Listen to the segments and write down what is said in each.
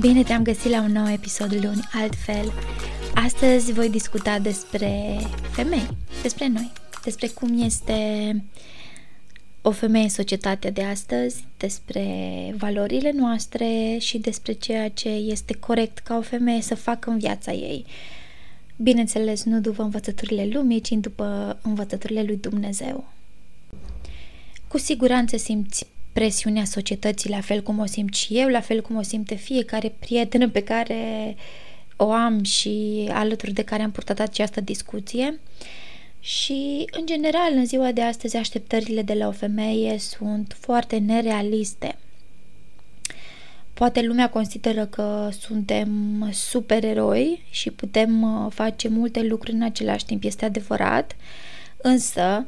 Bine te-am găsit la un nou episod Luni Altfel. Astăzi voi discuta despre femei, despre noi, despre cum este o femeie în societatea de astăzi, despre valorile noastre și despre ceea ce este corect ca o femeie să facă în viața ei. Bineînțeles, nu după învățăturile lumii, ci după învățăturile lui Dumnezeu. Cu siguranță simți presiunea societății, la fel cum o simt și eu, la fel cum o simte fiecare prietenă pe care o am și alături de care am purtat această discuție. Și, în general, în ziua de astăzi, așteptările de la o femeie sunt foarte nerealiste. Poate lumea consideră că suntem supereroi și putem face multe lucruri în același timp, este adevărat, însă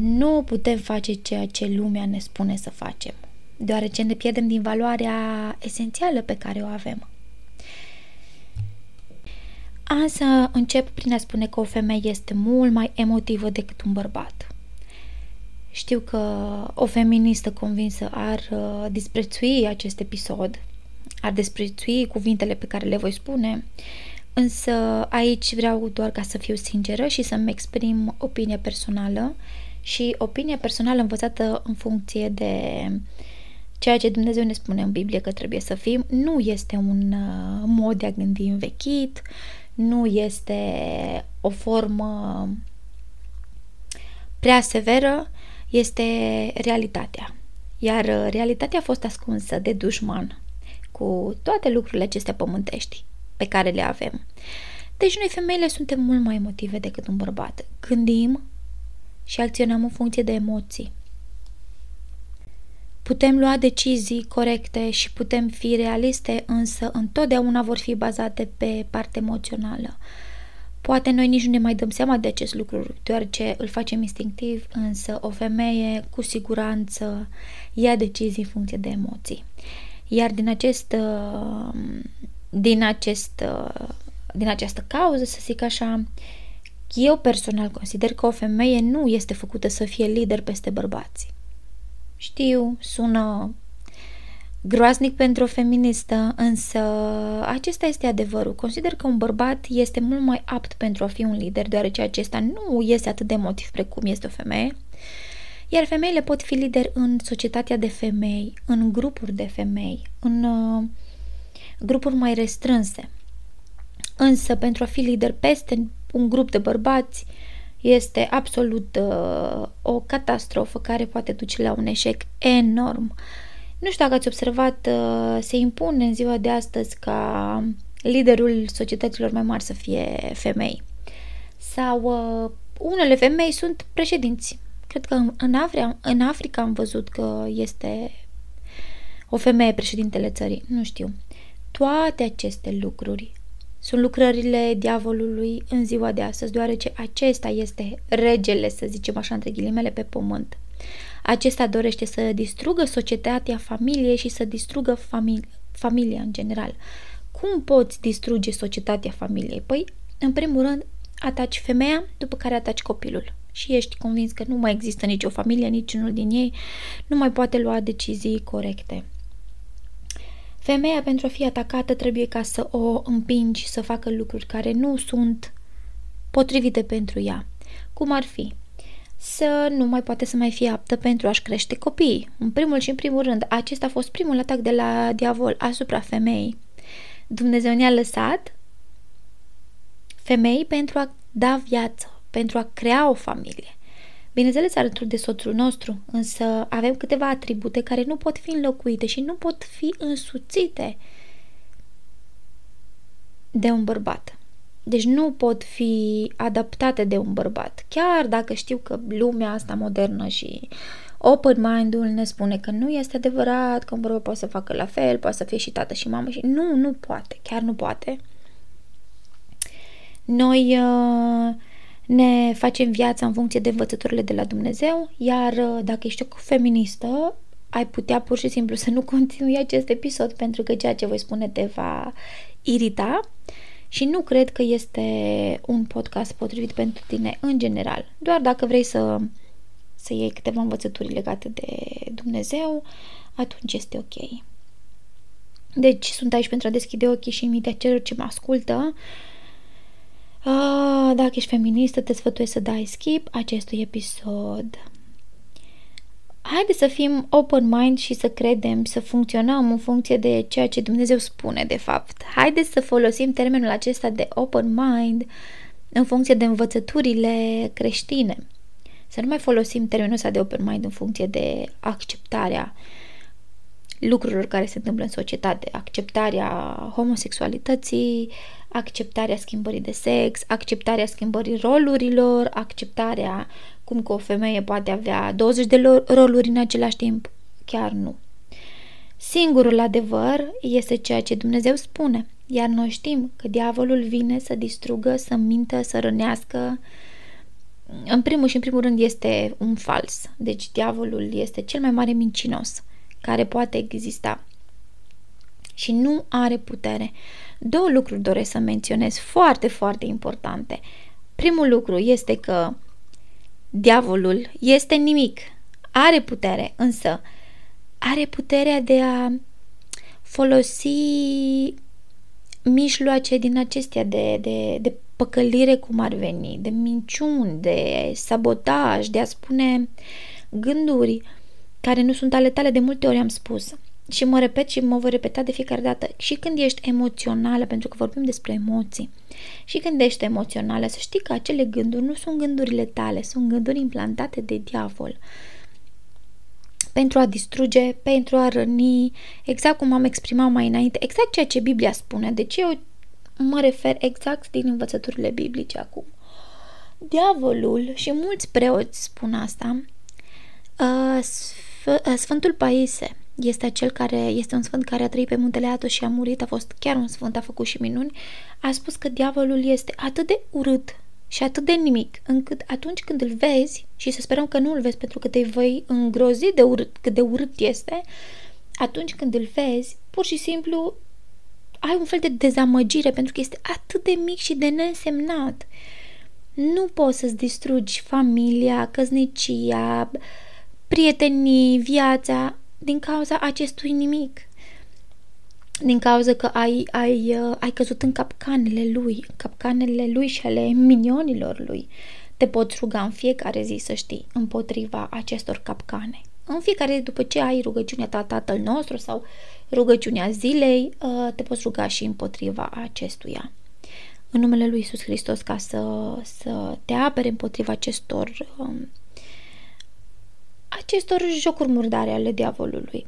nu putem face ceea ce lumea ne spune să facem, deoarece ne pierdem din valoarea esențială pe care o avem. Însă încep prin a spune că o femeie este mult mai emotivă decât un bărbat. Știu că o feministă convinsă ar disprețui acest episod, ar disprețui cuvintele pe care le voi spune, însă aici vreau doar ca să fiu sinceră și să-mi exprim opinia personală și opinia personală învățată în funcție de ceea ce Dumnezeu ne spune în Biblie că trebuie să fim. Nu este un mod de a gândi învechit, nu este o formă prea severă, este realitatea. Iar realitatea a fost ascunsă de dușman cu toate lucrurile acestea pământești pe care le avem. Deci noi femeile suntem mult mai emotive decât un bărbat. Gândim și acționăm în funcție de emoții. Putem lua decizii corecte și putem fi realiste, însă întotdeauna vor fi bazate pe partea emoțională. Poate noi nici nu ne mai dăm seama de acest lucru, deoarece îl facem instinctiv, însă o femeie cu siguranță ia decizii în funcție de emoții. Iar din această cauză, să zic așa, eu personal consider că o femeie nu este făcută să fie lider peste bărbați. Știu, sună groaznic pentru o feministă, însă acesta este adevărul. Consider că un bărbat este mult mai apt pentru a fi un lider, deoarece acesta nu este atât de emotiv precum este o femeie. Iar femeile pot fi lideri în societatea de femei, în grupuri de femei, în grupuri mai restrânse. Însă pentru a fi lider peste un grup de bărbați este absolut o catastrofă care poate duce la un eșec enorm. Nu știu dacă ați observat, se impune în ziua de astăzi ca liderul societăților mai mari să fie femei. Sau unele femei sunt președinți. Cred că în Africa am văzut că este o femeie președintele țării. Nu știu. Toate aceste lucruri sunt lucrările diavolului în ziua de astăzi, deoarece acesta este regele, să zicem așa, între ghilimele, pe pământ. Acesta dorește să distrugă societatea, familiei și să distrugă familia în general. Cum poți distruge societatea familiei? Păi, în primul rând, ataci femeia, după care ataci copilul. Și ești convins că nu mai există nicio familie, niciunul din ei nu mai poate lua decizii corecte. Femeia, pentru a fi atacată, trebuie ca să o împingi să facă lucruri care nu sunt potrivite pentru ea. Cum ar fi? Să nu mai poate să mai fie aptă pentru a-și crește copiii. În primul și în primul rând, acesta a fost primul atac de la diavol asupra femeii. Dumnezeu ne-a lăsat femei pentru a da viață, pentru a crea o familie. Bineînțeles, alături de soțul nostru, însă avem câteva atribute care nu pot fi înlocuite și nu pot fi însuțite de un bărbat. Deci nu pot fi adaptate de un bărbat. Chiar dacă știu că lumea asta modernă și Open mind-ul ne spune că nu este adevărat, că un bărbat poate să facă la fel, poate să fie și tată și mamă și nu poate, chiar nu poate. Noi ne facem viața în funcție de învățăturile de la Dumnezeu, iar dacă ești o feministă, ai putea pur și simplu să nu continui acest episod pentru că ceea ce voi spune te va irita și nu cred că este un podcast potrivit pentru tine în general. Doar dacă vrei să iei câteva învățături legate de Dumnezeu, atunci este ok. Deci sunt aici pentru a deschide ochii și mii de celor ce mă ascultă. Dacă ești feministă, te sfătuiesc să dai skip acestui episod. Haide să fim open mind și să credem, să funcționăm în funcție de ceea ce Dumnezeu spune, de fapt. Haide să folosim termenul acesta de open mind în funcție de învățăturile creștine. Să nu mai folosim termenul ăsta de open mind în funcție de acceptarea lucrurilor care se întâmplă în societate, acceptarea homosexualității, acceptarea schimbării de sex, acceptarea schimbării rolurilor, acceptarea cum că o femeie poate avea 20 de roluri în același timp. Chiar nu. Singurul adevăr este ceea ce Dumnezeu spune, iar noi știm că diavolul vine să distrugă, să mintă, să rănească. În primul și în primul rând este un fals. Deci diavolul este cel mai mare mincinos care poate exista și nu are putere. Două lucruri doresc să menționez foarte, foarte importante. Primul lucru este că diavolul este nimic, are putere, însă are puterea de a folosi mijloace din acestea de păcălire, cum ar veni, de minciuni, de sabotaj, de a spune gânduri care nu sunt ale tale. De multe ori am spus și mă repet și mă voi repeta de fiecare dată, și când ești emoțională, pentru că vorbim despre emoții, și când ești emoțională, să știi că acele gânduri nu sunt gândurile tale, sunt gânduri implantate de diavol pentru a distruge, pentru a răni, exact cum am exprimat mai înainte, exact ceea ce Biblia spune. Deci eu mă refer exact din învățăturile biblice acum. Diavolul și mulți preoți spun asta. Sfântul Paisie este acel care este un sfânt care a trăit pe muntele Atos și a murit, a fost chiar un sfânt, a făcut și minuni. A spus că diavolul este atât de urât și atât de nimic, încât atunci când îl vezi, și să sperăm că nu îl vezi pentru că te vei îngrozi de urât, cât de urât este, atunci când îl vezi, pur și simplu ai un fel de dezamăgire pentru că este atât de mic și de neînsemnat. Nu poți să-ți distrugi familia, căsnicia, prietenii, viața din cauza acestui nimic, din cauza că ai căzut în capcanele lui și ale minionilor lui. Te poți ruga în fiecare zi, să știi, împotriva acestor capcane. În fiecare zi, după ce ai rugăciunea ta, Tatăl nostru, sau rugăciunea zilei, te poți ruga și împotriva acestuia. În numele lui Iisus Hristos, ca să te apere împotriva acestor jocuri murdare ale diavolului.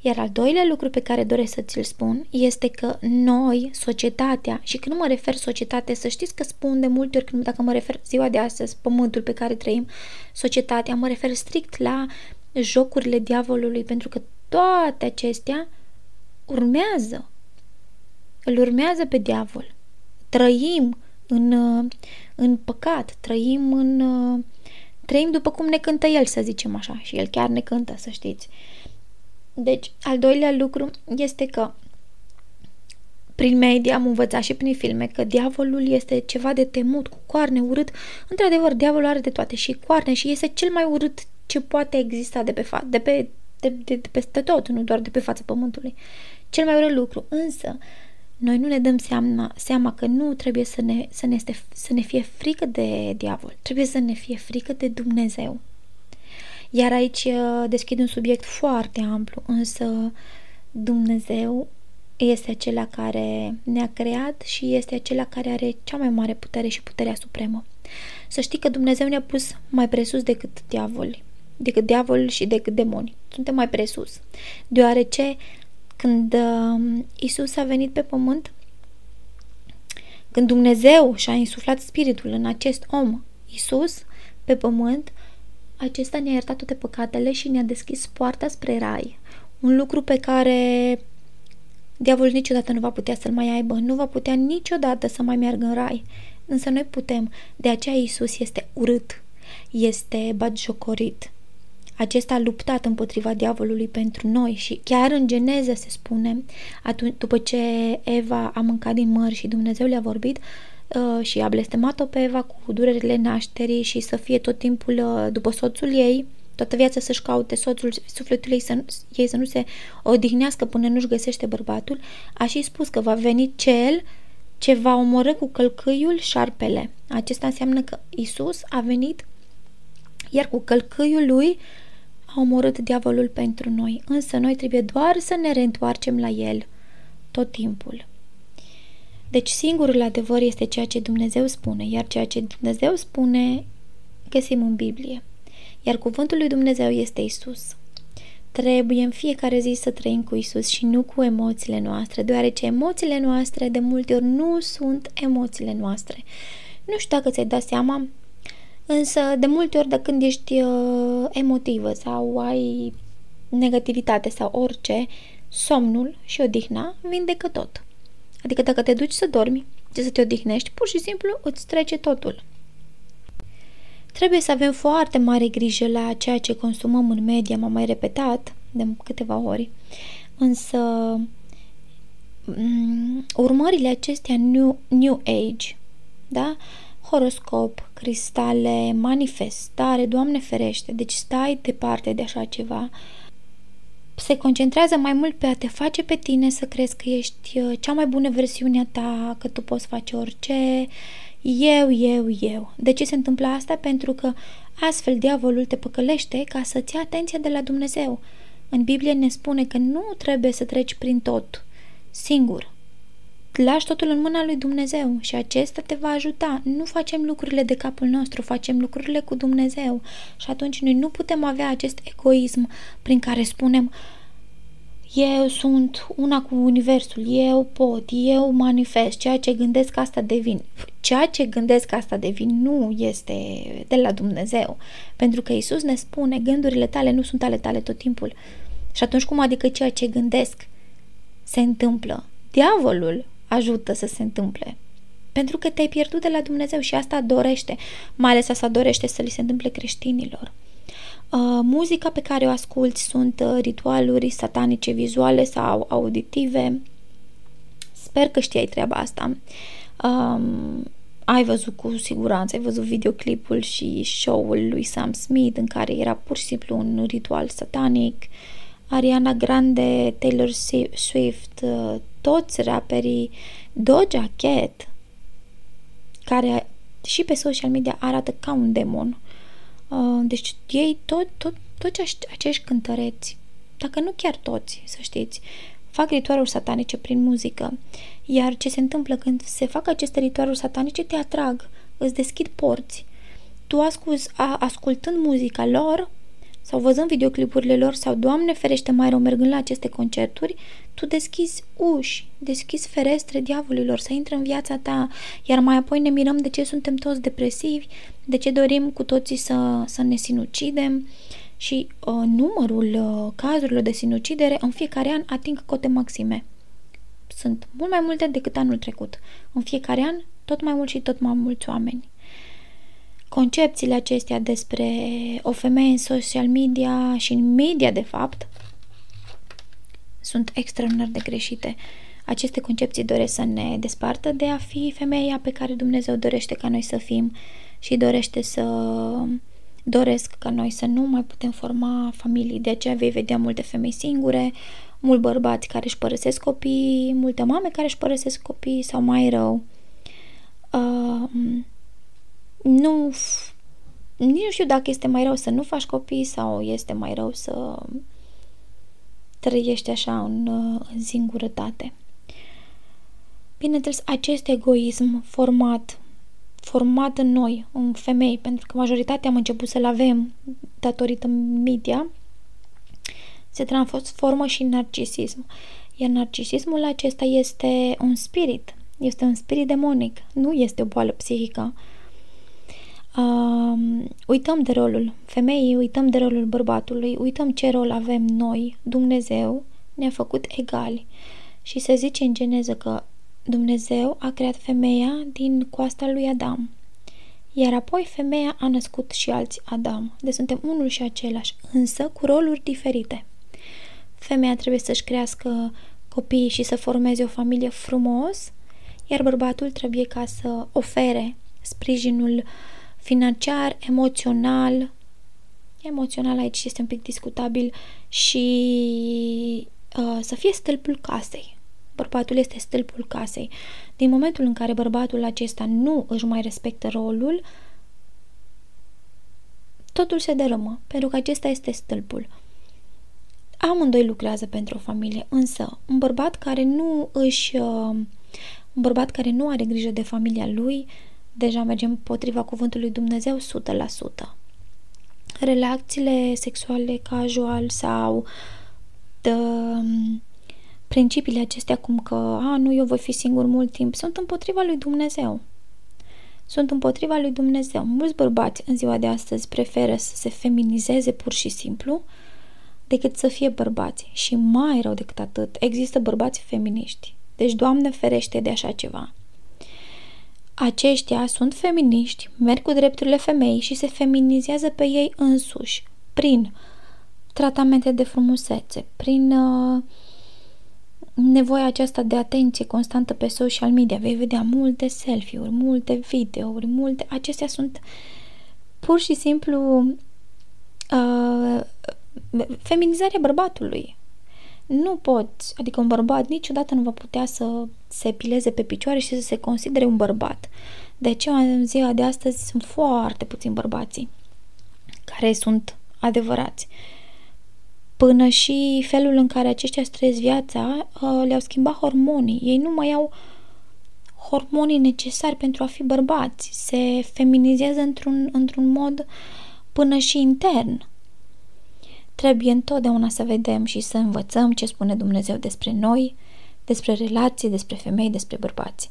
Iar al doilea lucru pe care doresc să ți-l spun este că noi, societatea, și când mă refer societate, să știți că spun de multe ori, dacă mă refer ziua de astăzi, pământul pe care trăim, societatea, mă refer strict la jocurile diavolului, pentru că toate acestea îl urmează pe diavol. Trăim în păcat, trăim după cum ne cântă el, să zicem așa, și el chiar ne cântă, să știți. Deci, al doilea lucru este că prin media am învățat și prin filme că diavolul este ceva de temut, cu coarne, urât. Într-adevăr, diavolul are de toate și coarne și este cel mai urât ce poate exista de peste tot, nu doar de pe fața pământului. Cel mai urât lucru, însă noi nu ne dăm seama că nu trebuie să ne fie frică de diavol, trebuie să ne fie frică de Dumnezeu. Iar aici deschid un subiect foarte amplu, însă Dumnezeu este acela care ne-a creat și este acela care are cea mai mare putere și puterea supremă. Să știi că Dumnezeu ne-a pus mai presus decât diavoli, decât diavol și decât demoni. Suntem mai presus, deoarece când Iisus a venit pe pământ, când Dumnezeu și-a insuflat spiritul în acest om, Iisus, pe pământ, acesta ne-a iertat toate păcatele și ne-a deschis poarta spre rai. Un lucru pe care diavolul niciodată nu va putea să-l mai aibă, nu va putea niciodată să mai meargă în rai. Însă noi putem, de aceea Iisus este urât, este batjocorit. Acesta a luptat împotriva diavolului pentru noi și chiar în Geneza se spune, atunci, după ce Eva a mâncat din măr și Dumnezeu le-a vorbit și a blestemat-o pe Eva cu durerile nașterii și să fie tot timpul după soțul ei, toată viața să-și caute soțul, sufletul ei să nu se odihnească până nu-și găsește bărbatul, a și spus că va veni cel ce va omorâ cu călcâiul șarpele. Acesta înseamnă că Iisus a venit, iar cu călcâiul lui a omorât diavolul pentru noi. Însă noi trebuie doar să ne reîntoarcem la el tot timpul. Deci singurul adevăr este ceea ce Dumnezeu spune, iar ceea ce Dumnezeu spune găsim în Biblie. Iar cuvântul lui Dumnezeu este Iisus. Trebuie în fiecare zi să trăim cu Iisus și nu cu emoțiile noastre, deoarece emoțiile noastre de multe ori nu sunt emoțiile noastre. Nu știu dacă ți-ai dat seama, însă de multe ori de când ești emotivă sau ai negativitate sau orice, somnul și odihna vindecă tot. Adică dacă te duci să dormi și să te odihnești, pur și simplu îți trece totul. Trebuie să avem foarte mare grijă la ceea ce consumăm în media, m-am mai repetat de câteva ori, însă urmările acestea new age, da? Horoscop, cristale, manifestare, Doamne ferește, deci stai departe de așa ceva. Se concentrează mai mult pe a te face pe tine să crezi că ești cea mai bună versiune a ta, că tu poți face orice, eu. De ce se întâmplă asta? Pentru că astfel diavolul te păcălește ca să-ți ia atenția de la Dumnezeu. În Biblie ne spune că nu trebuie să treci prin tot singur. Lași totul în mâna lui Dumnezeu și acesta te va ajuta. Nu facem lucrurile de capul nostru, facem lucrurile cu Dumnezeu. Și atunci noi nu putem avea acest egoism prin care spunem eu sunt una cu universul, eu pot, eu manifest, ceea ce gândesc asta devin. Ceea ce gândesc asta devin nu este de la Dumnezeu, pentru că Iisus ne spune gândurile tale nu sunt ale tale tot timpul. Și atunci cum adică ceea ce gândesc se întâmplă? Diavolul ajută să se întâmple, pentru că te-ai pierdut de la Dumnezeu și asta dorește, mai ales asta dorește să li se întâmple creștinilor. Muzica pe care o asculți sunt ritualuri satanice vizuale sau auditive. Sper că știai treaba asta. Ai văzut cu siguranță, ai văzut videoclipul și show-ul lui Sam Smith în care era pur și simplu un ritual satanic. Ariana Grande, Taylor Swift, toți raperii, Doja Cat, care și pe social media arată ca un demon. Deci ei, toți acești cântăreți, dacă nu chiar toți, să știți, fac ritualuri satanice prin muzică. Iar ce se întâmplă când se fac aceste ritualuri satanice, te atrag, îți deschid porți. Tu ascultând muzica lor sau văzând videoclipurile lor sau, Doamne ferește mai rău, mergând la aceste concerturi, tu deschizi uși, deschizi ferestre diavolilor să intre în viața ta, iar mai apoi ne mirăm de ce suntem toți depresivi, de ce dorim cu toții să ne sinucidem și numărul cazurilor de sinucidere în fiecare an ating cote maxime. Sunt mult mai multe decât anul trecut. În fiecare an, tot mai mult și tot mai mulți oameni. Concepțiile acestea despre o femeie în social media și în media, de fapt, sunt extraordinar de greșite. Aceste concepții doresc să ne despartă de a fi femeia pe care Dumnezeu dorește ca noi să fim și doresc ca noi să nu mai putem forma familii. De aceea vei vedea multe femei singure, mulți bărbați care își părăsesc copiii, multe mame care își părăsesc copiii sau mai rău. Nici nu știu dacă este mai rău să nu faci copii sau este mai rău să trăiești așa în singurătate. Bineînțeles, acest egoism format în noi, în femei, pentru că majoritatea am început să-l avem datorită media, se transformă și în narcisism. Iar narcisismul acesta este un spirit demonic, nu este o boală psihică. uităm de rolul femeii, uităm de rolul bărbatului, uităm ce rol avem noi. Dumnezeu ne-a făcut egali și se zice în Geneză că Dumnezeu a creat femeia din coasta lui Adam, iar apoi femeia a născut și alți Adam. Deci suntem unul și același, însă cu roluri diferite. Femeia trebuie să-și crească copiii și să formeze o familie frumos, iar bărbatul trebuie ca să ofere sprijinul financiar, emoțional aici este un pic discutabil, și să fie stâlpul casei. Bărbatul este stâlpul casei. Din momentul în care bărbatul acesta nu își mai respectă rolul, totul se dărâmă, pentru că acesta este stâlpul. Amândoi lucrează pentru o familie, însă un bărbat care nu are grijă de familia lui, deja mergem potriva cuvântului Dumnezeu 100%. Relațiile sexuale casual sau principiile acestea cum că nu, eu voi fi singur mult timp, sunt împotriva lui Dumnezeu. Sunt împotriva lui Dumnezeu. Mulți bărbați în ziua de astăzi preferă să se feminizeze pur și simplu decât să fie bărbați. Și mai rău decât atât, există bărbați feminiști. Deci, Doamne ferește de așa ceva. Aceștia sunt feminiști, merg cu drepturile femeii și se feminizează pe ei însuși prin tratamente de frumusețe, prin nevoia aceasta de atenție constantă pe social media. Vei vedea multe selfie-uri, multe videouri, multe... Acestea sunt pur și simplu feminizarea bărbatului. Nu poți, adică un bărbat niciodată nu va putea să se pileze pe picioare și să se considere un bărbat. De aceea în ziua de astăzi sunt foarte puțini bărbații care sunt adevărați. Până și felul în care aceștia își trăiesc viața, le-au schimbat hormonii. Ei nu mai au hormonii necesari pentru a fi bărbați. Se feminizează într-un mod până și intern. Trebuie întotdeauna să vedem și să învățăm ce spune Dumnezeu despre noi, despre relații, despre femei, despre bărbați.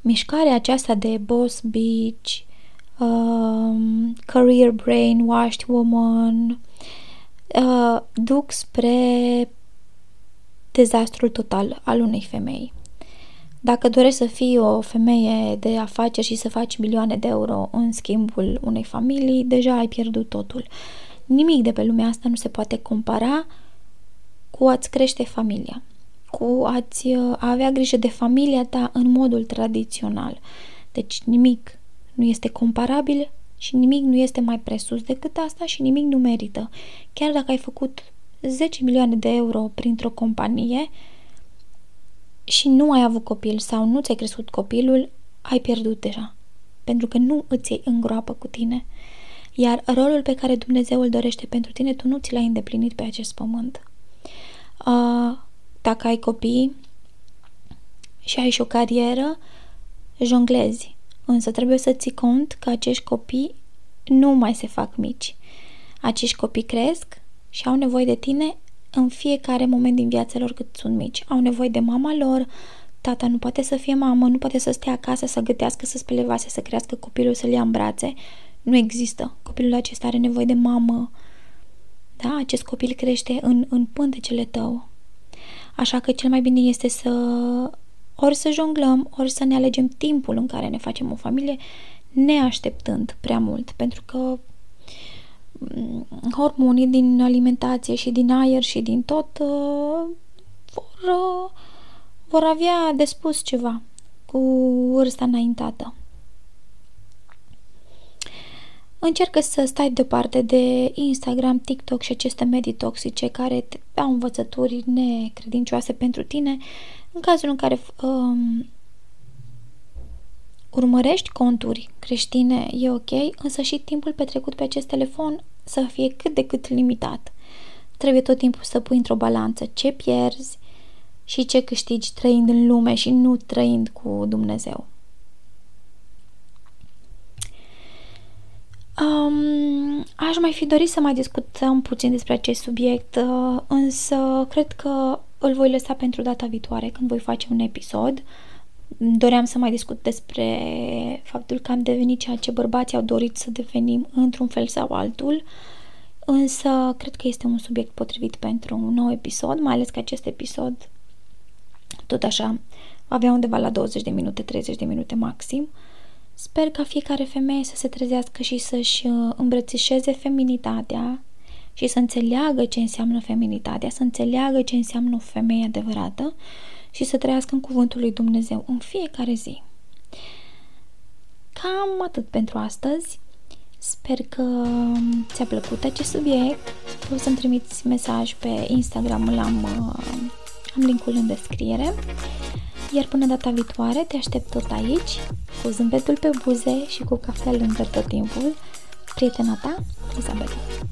Mișcarea aceasta de boss bitch, career brainwashed woman, duc spre dezastrul total al unei femei. Dacă dorești să fii o femeie de afaceri și să faci milioane de euro în schimbul unei familii, deja ai pierdut totul. Nimic de pe lumea asta nu se poate compara cu a-ți crește familia, cu a-ți avea grijă de familia ta în modul tradițional. Deci nimic nu este comparabil și nimic nu este mai presus decât asta și nimic nu merită. Chiar dacă ai făcut 10 milioane de euro printr-o companie și nu ai avut copil sau nu ți-ai crescut copilul, ai pierdut deja, pentru că nu îți iei în groapă cu tine. Iar rolul pe care Dumnezeu îl dorește pentru tine, tu nu ți l-ai îndeplinit pe acest pământ. Dacă ai copii și ai și o carieră, jonglezi. Însă trebuie să ții cont că acești copii nu mai se fac mici. Acești copii cresc și au nevoie de tine în fiecare moment din viața lor cât sunt mici. Au nevoie de mama lor. Tata nu poate să fie mamă, nu poate să stea acasă, să gătească, să spele vase, să crească copilul, să-l ia în brațe. Nu există. Copilul acesta are nevoie de mamă. Da? Acest copil crește în pântecele tău. Așa că cel mai bine este să ori să jonglăm, ori să ne alegem timpul în care ne facem o familie, neașteptând prea mult, pentru că hormonii din alimentație și din aer și din tot vor avea de spus ceva cu vârsta înaintată. Încearcă să stai deoparte de Instagram, TikTok și aceste medii toxice care au învățături necredincioase pentru tine. În cazul în care urmărești conturi creștine, e ok, însă și timpul petrecut pe acest telefon să fie cât de cât limitat. Trebuie tot timpul să pui într-o balanță ce pierzi și ce câștigi trăind în lume și nu trăind cu Dumnezeu. Aș mai fi dorit să mai discutăm puțin despre acest subiect, însă cred că îl voi lăsa pentru data viitoare, când voi face un episod Doream să mai discut despre faptul că am devenit ceea ce bărbații au dorit să devenim într-un fel sau altul, însă cred că este un subiect potrivit pentru un nou episod, mai ales că acest episod tot așa avea undeva la 20 de minute, 30 de minute maxim. Sper ca fiecare femeie să se trezească și să-și îmbrățișeze feminitatea și să înțeleagă ce înseamnă feminitatea, să înțeleagă ce înseamnă o femeie adevărată și să trăiască în cuvântul lui Dumnezeu în fiecare zi. Cam atât pentru astăzi. Sper că ți-a plăcut acest subiect. Poți să-mi trimiți mesaj pe Instagram, am linkul în descriere. Iar până data viitoare te aștept tot aici, cu zâmbetul pe buze și cu cafea lângă tot timpul. Prietena ta, Isabel.